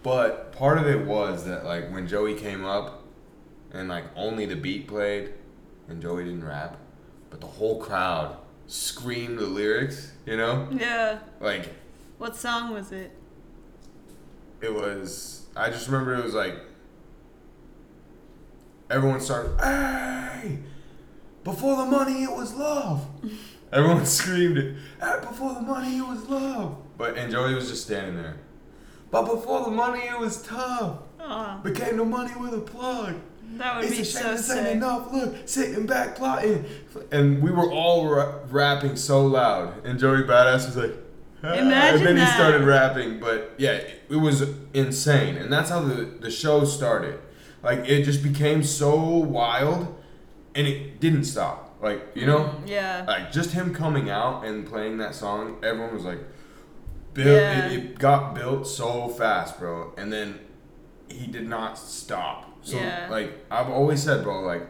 But part of it was that, like, when Joey came up and, like, only the beat played and Joey didn't rap, but the whole crowd screamed the lyrics, you know? Yeah. Like. What song was it? I just remember it was like, everyone started, hey, before the money, it was love. Everyone screamed it, hey, before the money, it was love. And Joey was just standing there. But before the money, it was tough. Aww. Became the money with a plug. That would be so sick. This ain't enough, look, sitting back, plotting. And we were all rapping so loud. And Joey Badass was like, imagine and then he started rapping, but yeah, it was insane. And that's how the show started. Like, it just became so wild, and it didn't stop. Like, you know? Yeah. Like, just him coming out and playing that song, everyone was like, it got built so fast, bro. And then he did not stop. So, like, I've always said, bro, like,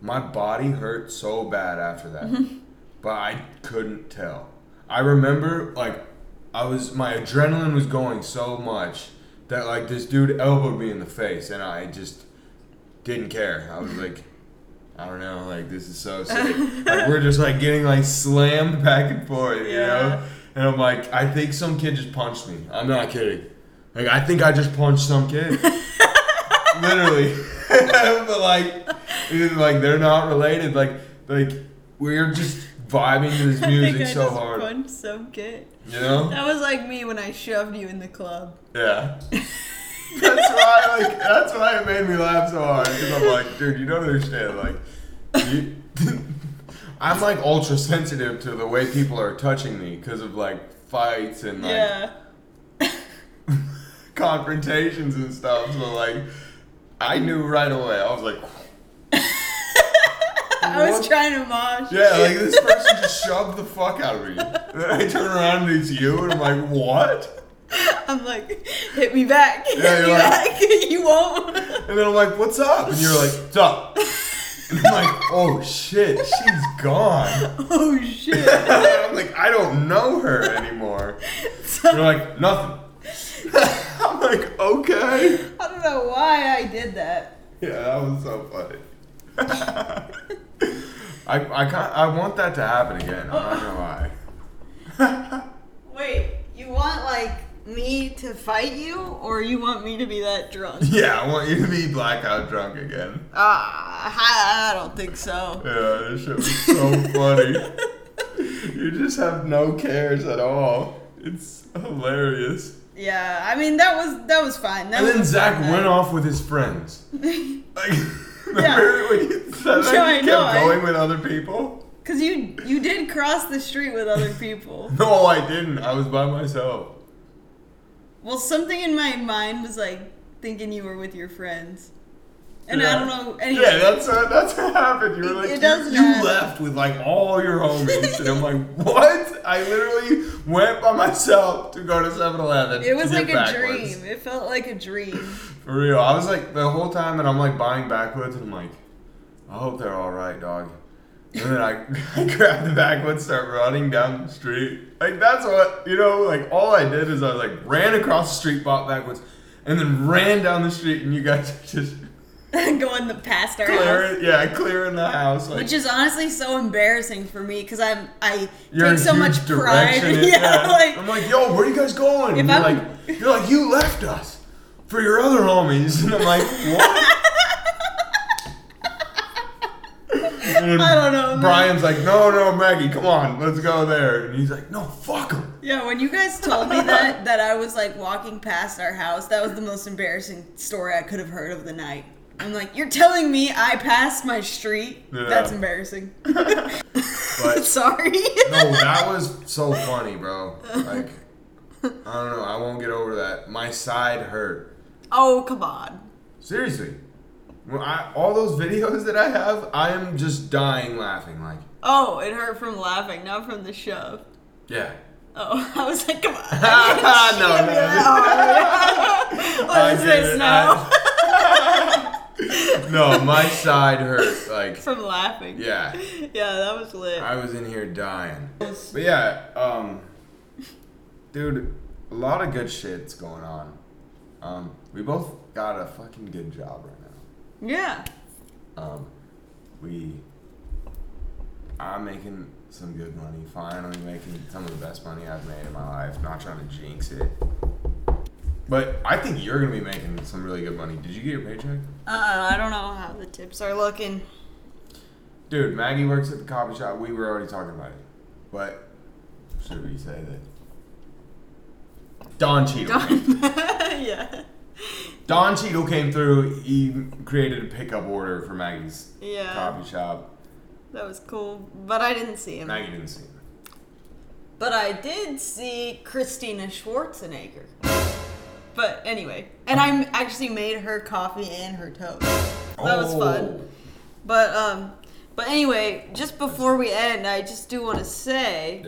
my body hurt so bad after that, but I couldn't tell. I remember, like, my adrenaline was going so much that, like, this dude elbowed me in the face, and I just didn't care. I was like, I don't know, like, this is so sick. Like, we're just, like, getting, like, slammed back and forth, you know? And I'm like, I think some kid just punched me. I'm not kidding. Like, I think I just punched some kid. Literally. But, like, they're not related. Like, we're just... vibing to this music so hard. I punched some kid. You know? That was like me when I shoved you in the club. Yeah. That's why it made me laugh so hard. Because I'm like, dude, you don't understand. Like, I'm like ultra sensitive to the way people are touching me because of like fights and like confrontations and stuff. So like, I knew right away. I was like, I was trying to mosh. Yeah, like this person just shoved the fuck out of me. Then I turn around and it's you, and I'm like, what? I'm like, hit me back. Yeah, you're like, you won't. And then I'm like, what's up? And you're like, what's up? And I'm like, oh shit, she's gone. Oh shit. I'm like, I don't know her anymore. You're like, nothing. I'm like, okay. I don't know why I did that. Yeah, that was so funny. I want that to happen again. I'm not gonna lie. Wait, you want like me to fight you, or you want me to be that drunk? Yeah, I want you to be blackout drunk again. I don't think so. Yeah, this shit was so funny. You just have no cares at all. It's hilarious. Yeah, I mean that was fine. And then Zach went off with his friends. Like. Yeah. Kept going with other people. Cause you did cross the street with other people. No, I didn't. I was by myself. Well, something in my mind was like thinking you were with your friends, and yeah. I don't know. Anyway. Yeah, that's what happened. You were like, you left with like all your homies, and I'm like, what? I literally went by myself to go to 7-Eleven. It was like a dream. It felt like a dream. For real, I was like the whole time, and I'm like buying backwoods, and I'm like, I hope they're all right, dog. And then I grab the backwoods, start running down the street. Like that's what all I did is I was like ran across the street, bought backwoods, and then ran down the street, and you guys just going past our house. Yeah, clearing the house, like, which is honestly so embarrassing for me because I take so much pride. Yeah, like, I'm like, yo, where are you guys going? And you're like, you left us. For your other homies, and I'm like, what? And I don't know. Brian's like, no, Maggie, come on, let's go there. And he's like, no, fuck him. Yeah, when you guys told me that I was like walking past our house, that was the most embarrassing story I could have heard of the night. I'm like, you're telling me I passed my street? Yeah. That's embarrassing. Sorry. No, that was so funny, bro. Like, I don't know. I won't get over that. My side hurt. Oh, come on. Seriously. All those videos that I have, I am just dying laughing. Like. Oh, it hurt from laughing, not from the shove. Yeah. Oh, I was like, come on. No. What is this now? No, my side hurt. Like from laughing. Yeah. Yeah, that was lit. I was in here dying. But yeah, dude, a lot of good shit's going on. We both got a fucking good job right now. Yeah. I'm making some good money. Finally making some of the best money I've made in my life. Not trying to jinx it. But I think you're going to be making some really good money. Did you get your paycheck? I don't know how the tips are looking. Dude, Maggie works at the coffee shop. We were already talking about it. But should we say that? Don Cheadle. Yeah. Don Cheadle came through. He created a pickup order for Maggie's coffee shop. That was cool, but I didn't see him. Maggie didn't see him. But I did see Christina Schwarzenegger. But anyway, and I actually made her coffee and her toast. That was fun. But anyway, just before we end, I just do want to say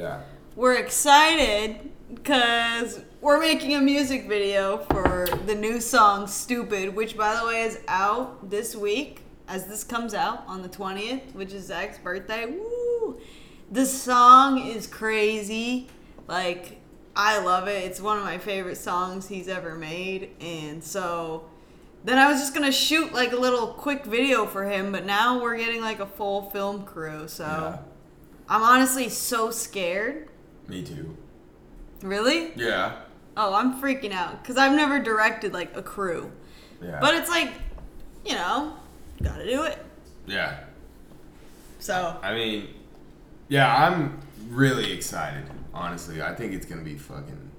we're excited. Because we're making a music video for the new song, Stupid, which, by the way, is out this week, as this comes out on the 20th, which is Zach's birthday. Woo! The song is crazy. Like, I love it. It's one of my favorite songs he's ever made. And so then I was just going to shoot, like, a little quick video for him, but now we're getting, like, a full film crew. So I'm honestly so scared. Me too. Really? Yeah. Oh, I'm freaking out. Because I've never directed, like, a crew. Yeah. But it's like, gotta do it. Yeah. So. I mean, I'm really excited, honestly. I think it's going to be fucking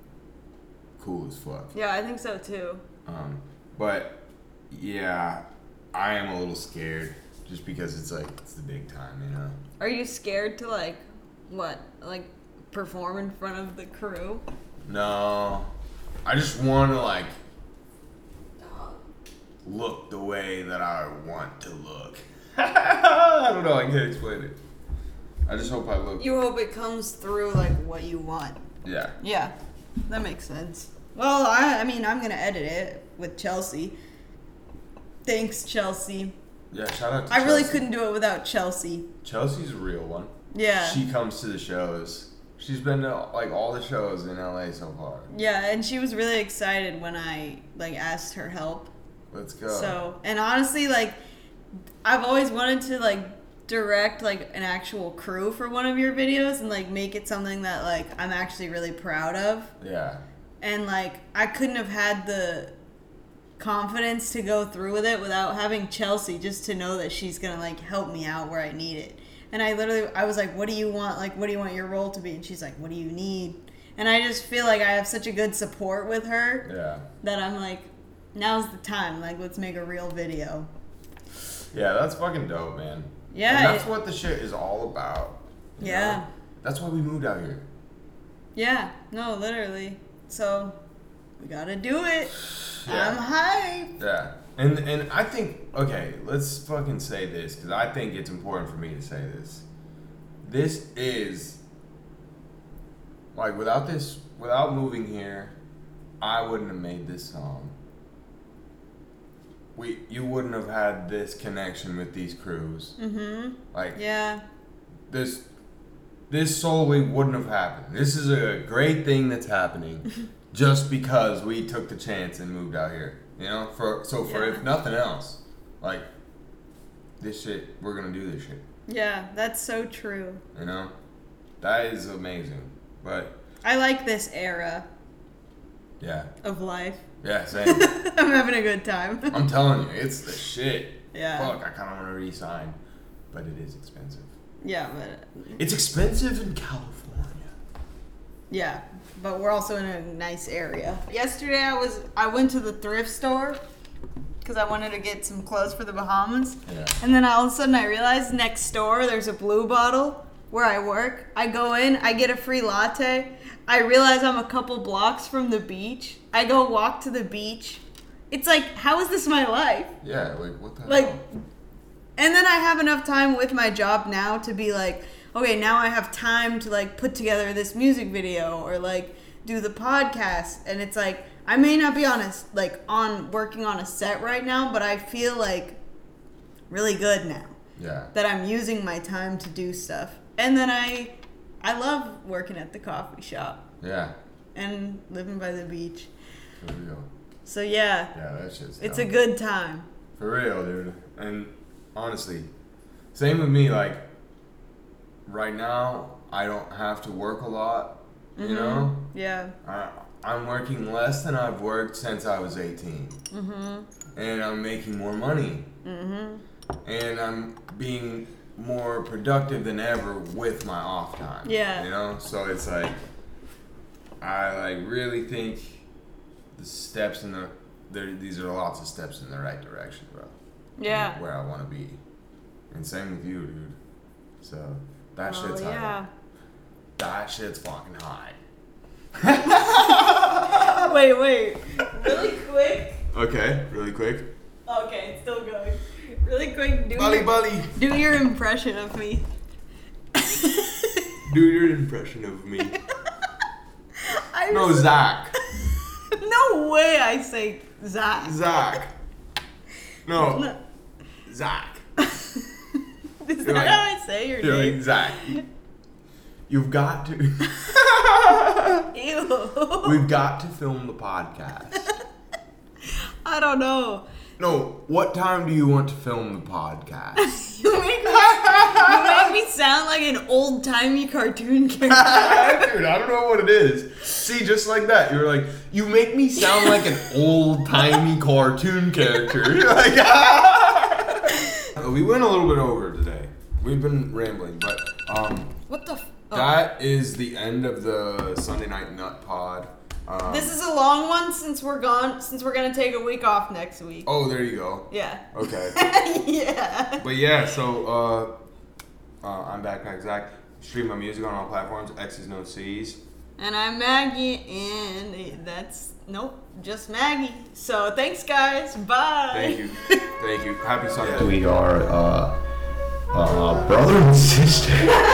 cool as fuck. Yeah, I think so, too. But, yeah, I am a little scared. Just because it's, like, it's the big time, Are you scared to, like, what? Like, perform in front of the crew? No. I just want to, like, look the way that I want to look. I don't know. I can't explain it. I just hope I look. You hope it comes through, like, what you want. Yeah. Yeah. That makes sense. Well, I mean, I'm going to edit it with Chelsea. Thanks, Chelsea. Yeah, shout out to Chelsea. I really couldn't do it without Chelsea. Chelsea's a real one. Yeah. She comes to the shows. She's been to, like, all the shows in LA so far. Yeah, and she was really excited when I, like, asked her help. Let's go. So, and honestly, like, I've always wanted to, like, direct like an actual crew for one of your videos and like make it something that like I'm actually really proud of. Yeah. And like I couldn't have had the confidence to go through with it without having Chelsea, just to know that she's gonna like help me out where I need it. And I was like, what do you want? Like, what do you want your role to be? And she's like, what do you need? And I just feel like I have such a good support with her. Yeah. That I'm like, now's the time. Like, let's make a real video. Yeah, that's fucking dope, man. Yeah. And that's what the shit is all about. Yeah. Know? That's why we moved out here. Yeah. No, literally. So, we gotta do it. Yeah. I'm hyped. Yeah. And I think, okay, let's fucking say this, because I think it's important for me to say this. This is... like, without moving here, I wouldn't have made this song. You wouldn't have had this connection with these crews. Mm-hmm. Like, yeah. This solely wouldn't have happened. This is a great thing that's happening just because we took the chance and moved out here. You know? If nothing else, like, this shit, we're going to do this shit. Yeah, that's so true. You know? That is amazing. But I like this era. Yeah. Of life. Yeah, same. I'm having a good time. I'm telling you, it's the shit. Yeah. Fuck, I kind of want to resign, but it is expensive. Yeah, but it's expensive in California. Yeah, but we're also in a nice area. Yesterday, I went to the thrift store because I wanted to get some clothes for the Bahamas. Yeah. And then all of a sudden, I realized next door there's a Blue Bottle. Where I work, I go in, I get a free latte, I realize I'm a couple blocks from the beach, I go walk to the beach. It's like, how is this my life? Yeah, like, what the hell? And then I have enough time with my job now to be like, okay, now I have time to, like, put together this music video or, like, do the podcast. And it's like, I may not be on working on a set right now, but I feel, like, really good now. Yeah. That I'm using my time to do stuff. And then I love working at the coffee shop. Yeah. And living by the beach. For real. So yeah. Yeah, that shit's dope. It's a good time. For real, dude. And honestly, same with me. Like, right now, I don't have to work a lot. You mm-hmm. know? Yeah. I'm working less than I've worked since I was 18. Mm-hmm. And I'm making more money. Mm-hmm. And I'm being more productive than ever with my off time. Yeah. You know? So it's like, I like really think the steps in these are lots of steps in the right direction, bro. Yeah. Like, where I want to be. And same with you, dude. So shit's high. Yeah. That shit's fucking high. Wait. Really quick. Okay, really quick. Okay, it's still going. Really quick, do your impression of me. Do your impression of me. Zach. No way I say Zach. Zach. No. Zach. Is that how I say your name? Like, Zach. You've got to. Ew. We've got to film the podcast. I don't know. No, what time do you want to film the podcast? You make me sound like an old-timey cartoon character. Dude, I don't know what it is. See, just like that. You were like, you make me sound like an old-timey cartoon character. You're like, We went a little bit over today. We've been rambling, but... That is the end of the Sunday Night Nut Pod. This is a long one since we're going to take a week off next week. Oh, there you go. Yeah. Okay. Yeah. But yeah, so I'm Backpack Zach. Stream my music on all platforms, X's No C's. And I'm Maggie, and just Maggie. So thanks, guys. Bye. Thank you. Happy Sunday. We are brother and sister.